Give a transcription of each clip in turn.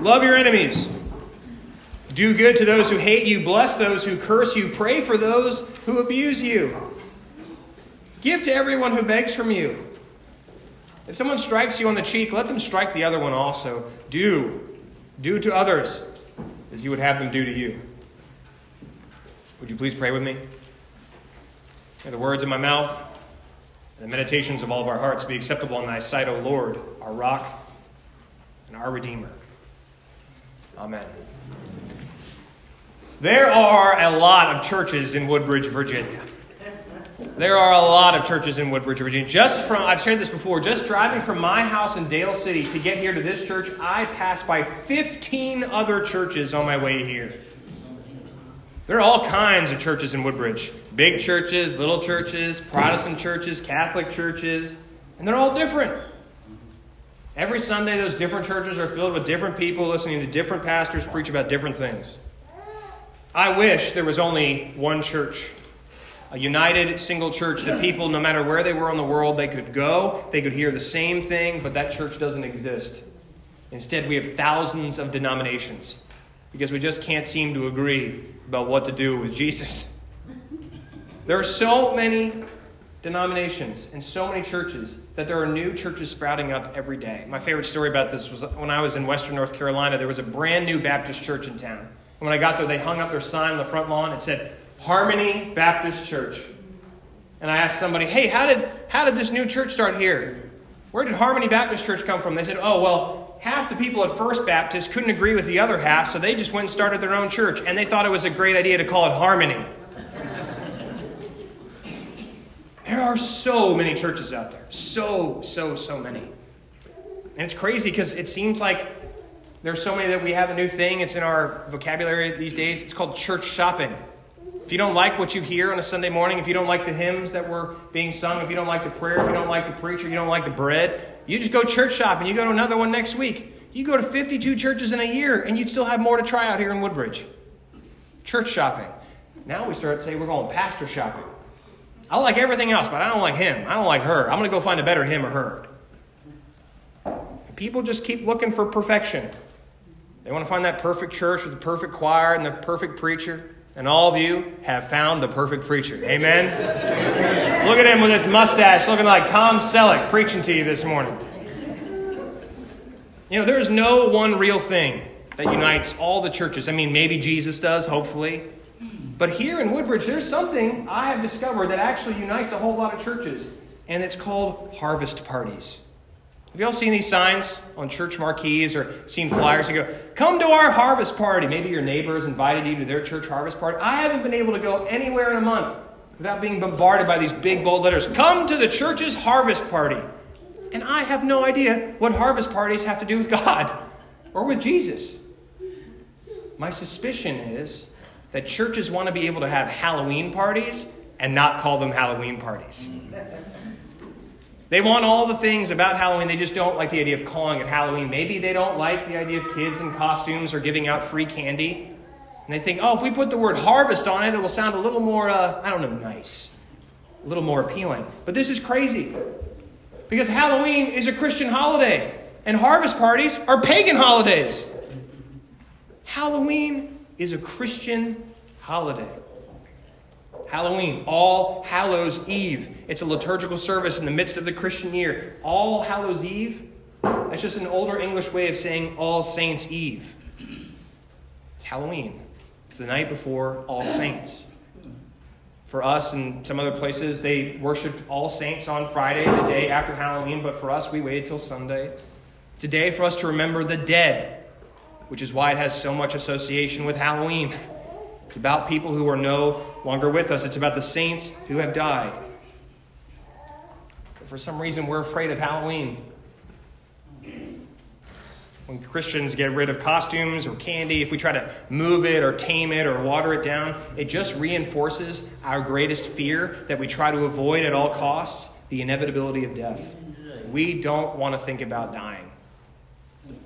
Love your enemies. Do good to those who hate you. Bless those who curse you. Pray for those who abuse you. Give to everyone who begs from you. If someone strikes you on the cheek, let them strike the other one also. Do to others as you would have them do to you. Would you please pray with me? May the words of my mouth and the meditations of all of our hearts be acceptable in thy sight, O Lord, our rock and our Redeemer. Amen. There are a lot of churches in Woodbridge, Virginia. There are a lot of churches in Woodbridge, Virginia. I've shared this before, just driving from my house in Dale City to get here to this church, I passed by 15 other churches on my way here. There are all kinds of churches in Woodbridge. Big churches, little churches, Protestant churches, Catholic churches, and they're all different. Every Sunday, those different churches are filled with different people listening to different pastors preach about different things. I wish there was only one church, a united single church that people, no matter where they were in the world, they could go, they could hear the same thing, but that church doesn't exist. Instead, we have thousands of denominations because we just can't seem to agree about what to do with Jesus. There are so many denominations and so many churches that there are new churches sprouting up every day. My favorite story about this was when I was in Western North Carolina, there was a brand new Baptist church in town. And when I got there, they hung up their sign on the front lawn. It said, Harmony Baptist Church. And I asked somebody, hey, how did this new church start here? Where did Harmony Baptist Church come from? They said, oh, well, half the people at First Baptist couldn't agree with the other half, so they just went and started their own church. And they thought it was a great idea to call it Harmony. There are so many churches out there. So many. And it's crazy because it seems like there's so many that we have a new thing. It's in our vocabulary these days. It's called church shopping. If you don't like what you hear on a Sunday morning, if you don't like the hymns that were being sung, if you don't like the prayer, if you don't like the preacher, you don't like the bread, you just go church shopping. You go to another one next week. You go to 52 churches in a year, and you'd still have more to try out here in Woodbridge. Church shopping. Now we start to say we're going pastor shopping. I like everything else, but I don't like him. I don't like her. I'm going to go find a better him or her. And people just keep looking for perfection. They want to find that perfect church with the perfect choir and the perfect preacher. And all of you have found the perfect preacher. Amen? Amen. Look at him with his mustache looking like Tom Selleck preaching to you this morning. You know, there is no one real thing that unites all the churches. I mean, maybe Jesus does, hopefully. But here in Woodbridge, there's something I have discovered that actually unites a whole lot of churches. And it's called harvest parties. Have you all seen these signs on church marquees or seen flyers that go, come to our harvest party? Maybe your neighbors invited you to their church harvest party. I haven't been able to go anywhere in a month without being bombarded by these big, bold letters. Come to the church's harvest party. And I have no idea what harvest parties have to do with God or with Jesus. My suspicion is that churches want to be able to have Halloween parties and not call them Halloween parties. They want all the things about Halloween. They just don't like the idea of calling it Halloween. Maybe they don't like the idea of kids in costumes or giving out free candy. And they think, oh, if we put the word harvest on it, it will sound a little more, nice. A little more appealing. But this is crazy. Because Halloween is a Christian holiday. And harvest parties are pagan holidays. Halloween is a Christian holiday. Halloween, All Hallows Eve. It's a liturgical service in the midst of the Christian year. All Hallows Eve, that's just an older English way of saying All Saints Eve. It's Halloween. It's the night before All Saints. For us and some other places, they worshiped All Saints on Friday, the day after Halloween, but for us, we waited till Sunday. It's a day for us to remember the dead, which is why it has so much association with Halloween. It's about people who are no longer with us. It's about the saints who have died. But for some reason, we're afraid of Halloween. When Christians get rid of costumes or candy, if we try to move it or tame it or water it down, it just reinforces our greatest fear that we try to avoid at all costs, the inevitability of death. We don't want to think about dying.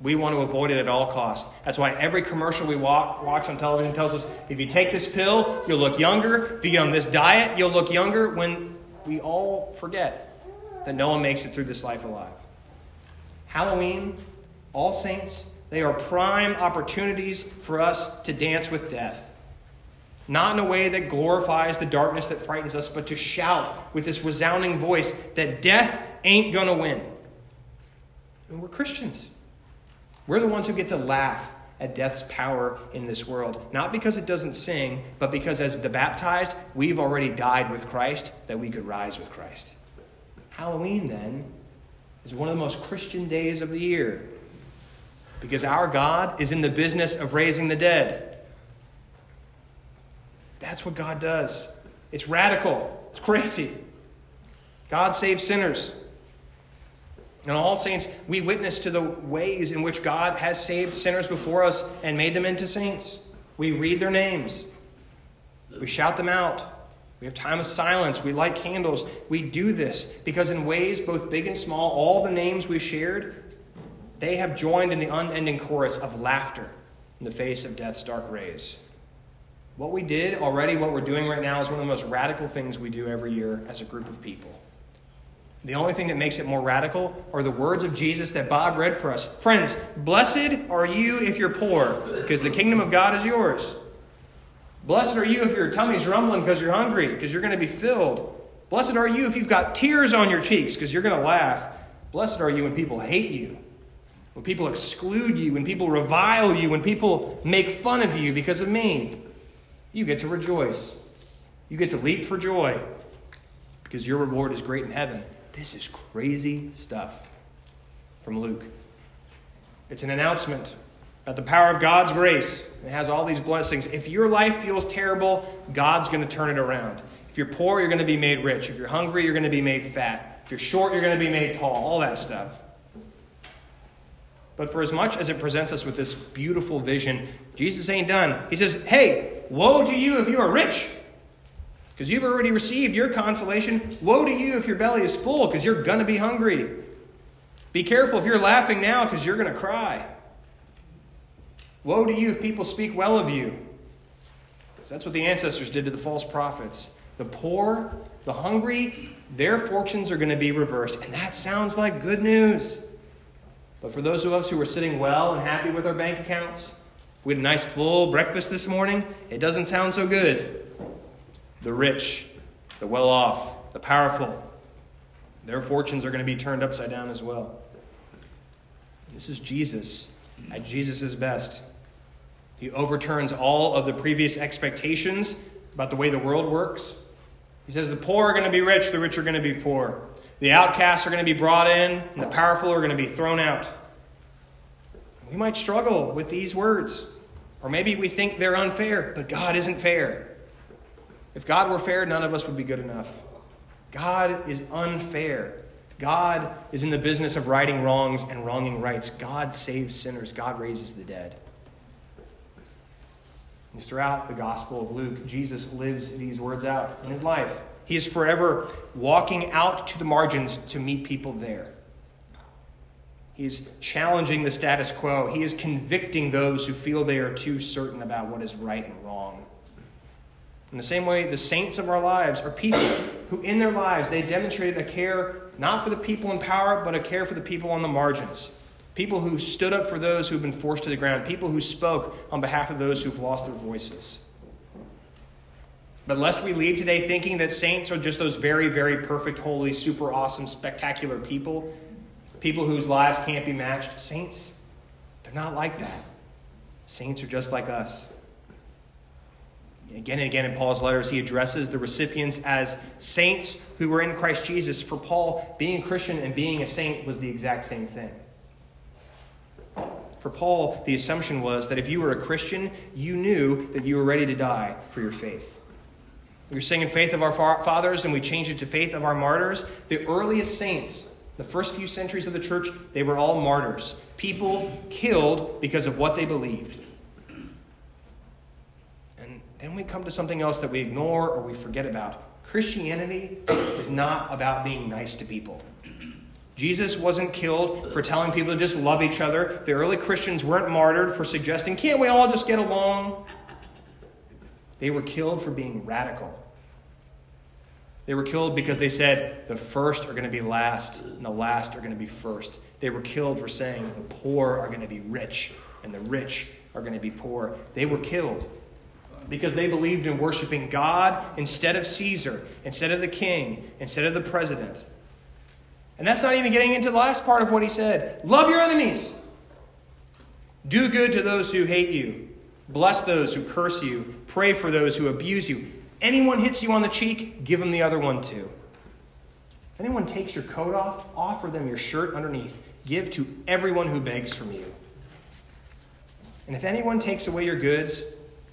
We want to avoid it at all costs. That's why every commercial we watch on television tells us, if you take this pill, you'll look younger. If you get on this diet, you'll look younger. When we all forget that no one makes it through this life alive. Halloween, All Saints, They are prime opportunities for us to dance with death. Not in a way that glorifies the darkness that frightens us, but to shout with this resounding voice that death ain't gonna win. And we're Christians. We're the ones who get to laugh at death's power in this world. Not because it doesn't sing, but because as the baptized, we've already died with Christ, that we could rise with Christ. Halloween, then, is one of the most Christian days of the year, because our God is in the business of raising the dead. That's what God does. It's radical. It's crazy. God saves sinners. And All Saints, we witness to the ways in which God has saved sinners before us and made them into saints. We read their names. We shout them out. We have time of silence. We light candles. We do this because in ways both big and small, all the names we shared, they have joined in the unending chorus of laughter in the face of death's dark rays. What we did already, what we're doing right now, is one of the most radical things we do every year as a group of people. The only thing that makes it more radical are the words of Jesus that Bob read for us. Friends, blessed are you if you're poor, because the kingdom of God is yours. Blessed are you if your tummy's rumbling because you're hungry, because you're going to be filled. Blessed are you if you've got tears on your cheeks, because you're going to laugh. Blessed are you when people hate you, when people exclude you, when people revile you, when people make fun of you because of me. You get to rejoice. You get to leap for joy, because your reward is great in heaven. This is crazy stuff from Luke. It's an announcement about the power of God's grace. It has all these blessings. If your life feels terrible, God's going to turn it around. If you're poor, you're going to be made rich. If you're hungry, you're going to be made fat. If you're short, you're going to be made tall. All that stuff. But for as much as it presents us with this beautiful vision, Jesus ain't done. He says, hey, woe to you if you are rich, because you've already received your consolation. Woe to you if your belly is full, because you're going to be hungry. Be careful if you're laughing now, because you're going to cry. Woe to you if people speak well of you, because that's what the ancestors did to the false prophets. The poor, the hungry, their fortunes are going to be reversed. And that sounds like good news. But for those of us who are sitting well and happy with our bank accounts, if we had a nice full breakfast this morning, it doesn't sound so good. The rich, the well-off, the powerful, their fortunes are going to be turned upside down as well. This is Jesus at Jesus' best. He overturns all of the previous expectations about the way the world works. He says the poor are going to be rich, the rich are going to be poor. The outcasts are going to be brought in, and the powerful are going to be thrown out. We might struggle with these words, or maybe we think they're unfair, but God isn't fair. If God were fair, none of us would be good enough. God is unfair. God is in the business of righting wrongs and wronging rights. God saves sinners. God raises the dead. And throughout the Gospel of Luke, Jesus lives these words out in his life. He is forever walking out to the margins to meet people there. He is challenging the status quo. He is convicting those who feel they are too certain about what is right and wrong. In the same way, the saints of our lives are people who in their lives, they demonstrated a care not for the people in power, but a care for the people on the margins. People who stood up for those who've been forced to the ground. People who spoke on behalf of those who've lost their voices. But lest we leave today thinking that saints are just those very, very perfect, holy, super awesome, spectacular people, people whose lives can't be matched. Saints, they're not like that. Saints are just like us. Again and again in Paul's letters, he addresses the recipients as saints who were in Christ Jesus. For Paul, being a Christian and being a saint was the exact same thing. For Paul, the assumption was that if you were a Christian, you knew that you were ready to die for your faith. We were singing Faith of Our Fathers, and we changed it to Faith of Our Martyrs. The earliest saints, the first few centuries of the church, they were all martyrs. People killed because of what they believed. And then we come to something else that we ignore or we forget about. Christianity is not about being nice to people. Jesus wasn't killed for telling people to just love each other. The early Christians weren't martyred for suggesting, can't we all just get along? They were killed for being radical. They were killed because they said, the first are going to be last, and the last are going to be first. They were killed for saying the poor are going to be rich and the rich are going to be poor. They were killed because they believed in worshiping God instead of Caesar, instead of the king, instead of the president. And that's not even getting into the last part of what he said. Love your enemies. Do good to those who hate you. Bless those who curse you. Pray for those who abuse you. Anyone hits you on the cheek, give them the other one too. If anyone takes your coat off, offer them your shirt underneath. Give to everyone who begs from you. And if anyone takes away your goods,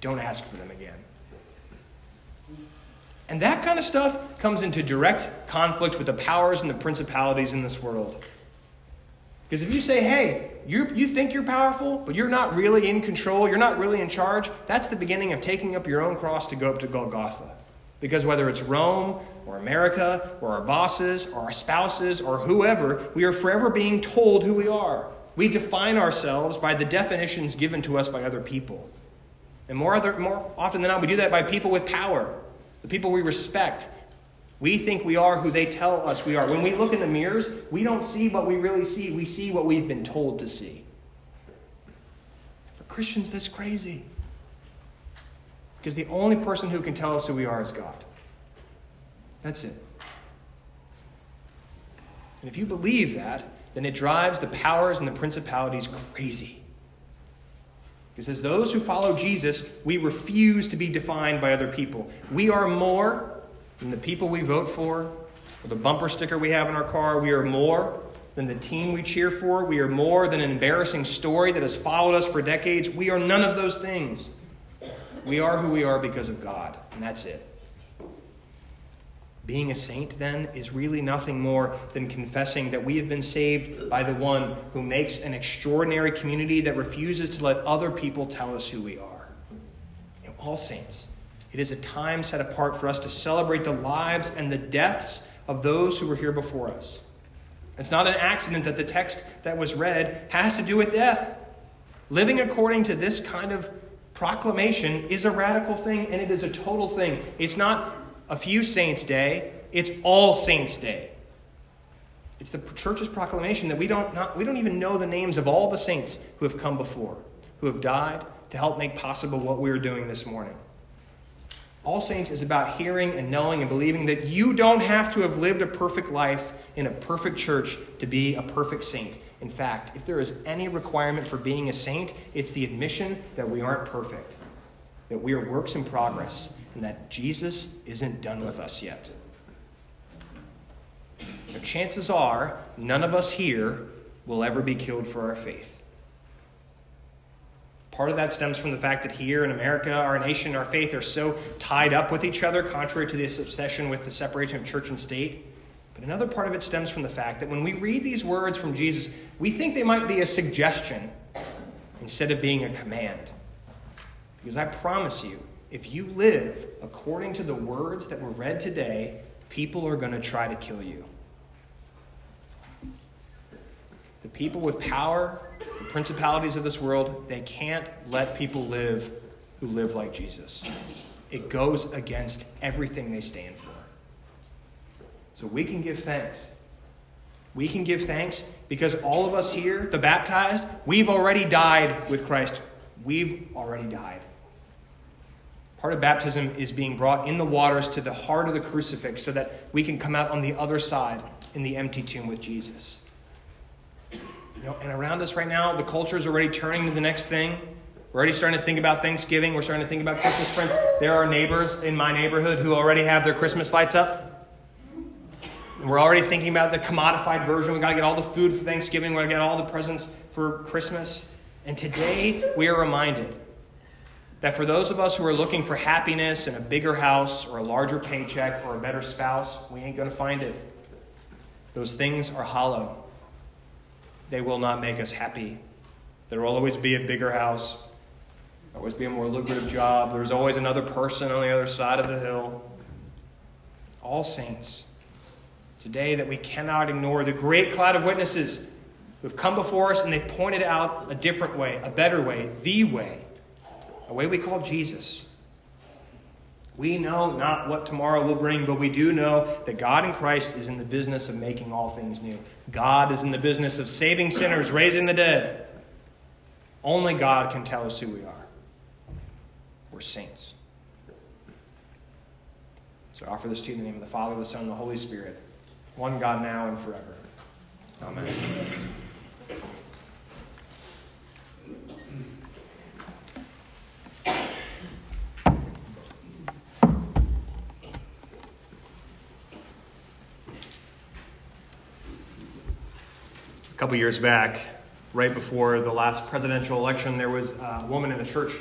don't ask for them again. And that kind of stuff comes into direct conflict with the powers and the principalities in this world. Because if you say, hey, you think you're powerful, but you're not really in control, you're not really in charge, that's the beginning of taking up your own cross to go up to Golgotha. Because whether it's Rome or America or our bosses or our spouses or whoever, we are forever being told who we are. We define ourselves by the definitions given to us by other people. And more often than not, we do that by people with power, the people we respect. We think we are who they tell us we are. When we look in the mirrors, we don't see what we really see. We see what we've been told to see. For Christians, that's crazy. Because the only person who can tell us who we are is God. That's it. And if you believe that, then it drives the powers and the principalities crazy. Because as those who follow Jesus, we refuse to be defined by other people. We are more than the people we vote for, or the bumper sticker we have in our car. We are more than the team we cheer for. We are more than an embarrassing story that has followed us for decades. We are none of those things. We are who we are because of God, and that's it. Being a saint, then, is really nothing more than confessing that we have been saved by the one who makes an extraordinary community that refuses to let other people tell us who we are. You know, all saints. It is a time set apart for us to celebrate the lives and the deaths of those who were here before us. It's not an accident that the text that was read has to do with death. Living according to this kind of proclamation is a radical thing, and it is a total thing. It's not a few saints' day. It's all saints' day. It's the church's proclamation that we don't even know the names of all the saints who have come before, who have died to help make possible what we are doing this morning. All Saints is about hearing and knowing and believing that you don't have to have lived a perfect life in a perfect church to be a perfect saint. In fact, if there is any requirement for being a saint, it's the admission that we aren't perfect, that we are works in progress, and that Jesus isn't done with us yet. Now, chances are, none of us here will ever be killed for our faith. Part of that stems from the fact that here in America, our nation, our faith are so tied up with each other, contrary to this obsession with the separation of church and state. But another part of it stems from the fact that when we read these words from Jesus, we think they might be a suggestion instead of being a command. Because I promise you, if you live according to the words that were read today, people are going to try to kill you. The people with power, the principalities of this world, they can't let people live who live like Jesus. It goes against everything they stand for. So we can give thanks. We can give thanks because all of us here, the baptized, we've already died with Christ. We've already died. Part of baptism is being brought in the waters to the heart of the crucifix so that we can come out on the other side in the empty tomb with Jesus. You know, and around us right now, the culture is already turning to the next thing. We're already starting to think about Thanksgiving. We're starting to think about Christmas, friends. There are neighbors in my neighborhood who already have their Christmas lights up. And we're already thinking about the commodified version. We've got to get all the food for Thanksgiving. We've got to get all the presents for Christmas. And today we are reminded that for those of us who are looking for happiness in a bigger house or a larger paycheck or a better spouse, we ain't going to find it. Those things are hollow. They will not make us happy. There will always be a bigger house. There will always be a more lucrative job. There's always another person on the other side of the hill. All saints, today that we cannot ignore the great cloud of witnesses who have come before us and they've pointed out a different way, a better way, the way, a way we call Jesus. We know not what tomorrow will bring, but we do know that God in Christ is in the business of making all things new. God is in the business of saving sinners, raising the dead. Only God can tell us who we are. We're saints. So I offer this to you in the name of the Father, the Son, and the Holy Spirit, one God now and forever. Amen. A couple years back, right before the last presidential election, there was a woman in the church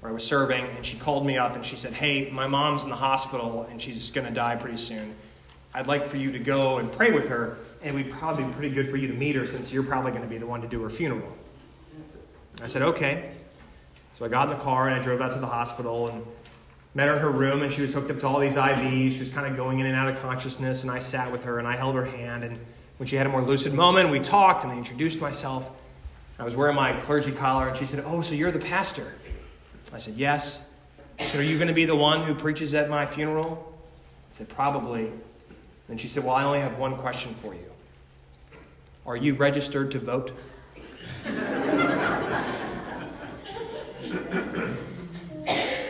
where I was serving, and she called me up and she said, "Hey, my mom's in the hospital and she's going to die pretty soon. I'd like for you to go and pray with her, and it would probably be pretty good for you to meet her since you're probably going to be the one to do her funeral." I said, "Okay." So I got in the car and I drove out to the hospital and met her in her room, and she was hooked up to all these IVs. She was kind of going in and out of consciousness, and I sat with her and I held her hand, and when she had a more lucid moment, we talked, and I introduced myself. I was wearing my clergy collar, and she said, "Oh, so you're the pastor?" I said, "Yes." She said, "Are you going to be the one who preaches at my funeral?" I said, "Probably." Then she said, "Well, I only have one question for you. Are you registered to vote?"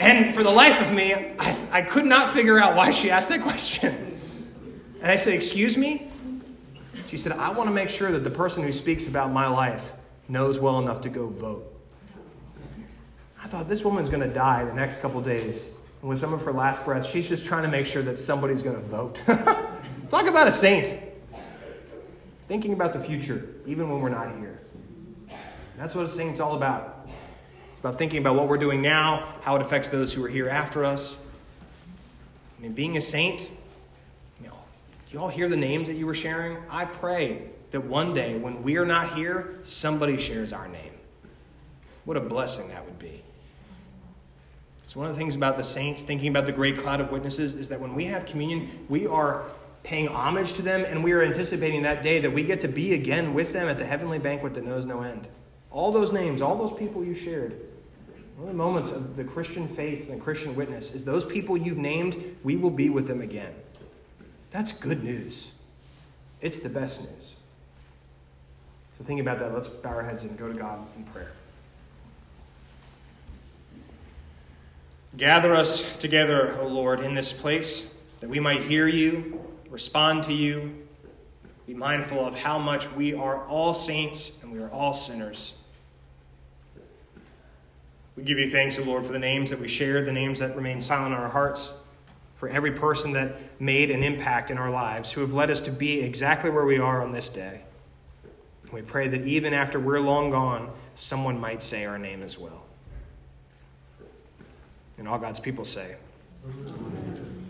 And for the life of me, I could not figure out why she asked that question. And I said, "Excuse me?" She said, "I want to make sure that the person who speaks about my life knows well enough to go vote." I thought, this woman's going to die the next couple days, and with some of her last breaths, she's just trying to make sure that somebody's going to vote. Talk about a saint. Thinking about the future, even when we're not here. And that's what a saint's all about. It's about thinking about what we're doing now, how it affects those who are here after us. I mean, being a saint... You all hear the names that you were sharing? I pray that one day when we are not here, somebody shares our name. What a blessing that would be. So one of the things about the saints, thinking about the great cloud of witnesses, is that when we have communion, we are paying homage to them, and we are anticipating that day that we get to be again with them at the heavenly banquet that knows no end. All those names, all those people you shared. One of the moments of the Christian faith and the Christian witness is those people you've named, we will be with them again. That's good news. It's the best news. So think about that. Let's bow our heads and go to God in prayer. Gather us together, O Lord, in this place, that we might hear you, respond to you, be mindful of how much we are all saints and we are all sinners. We give you thanks, O Lord, for the names that we shared, the names that remain silent in our hearts, for every person that made an impact in our lives, who have led us to be exactly where we are on this day. And we pray that even after we're long gone, someone might say our name as well. And all God's people say, Amen.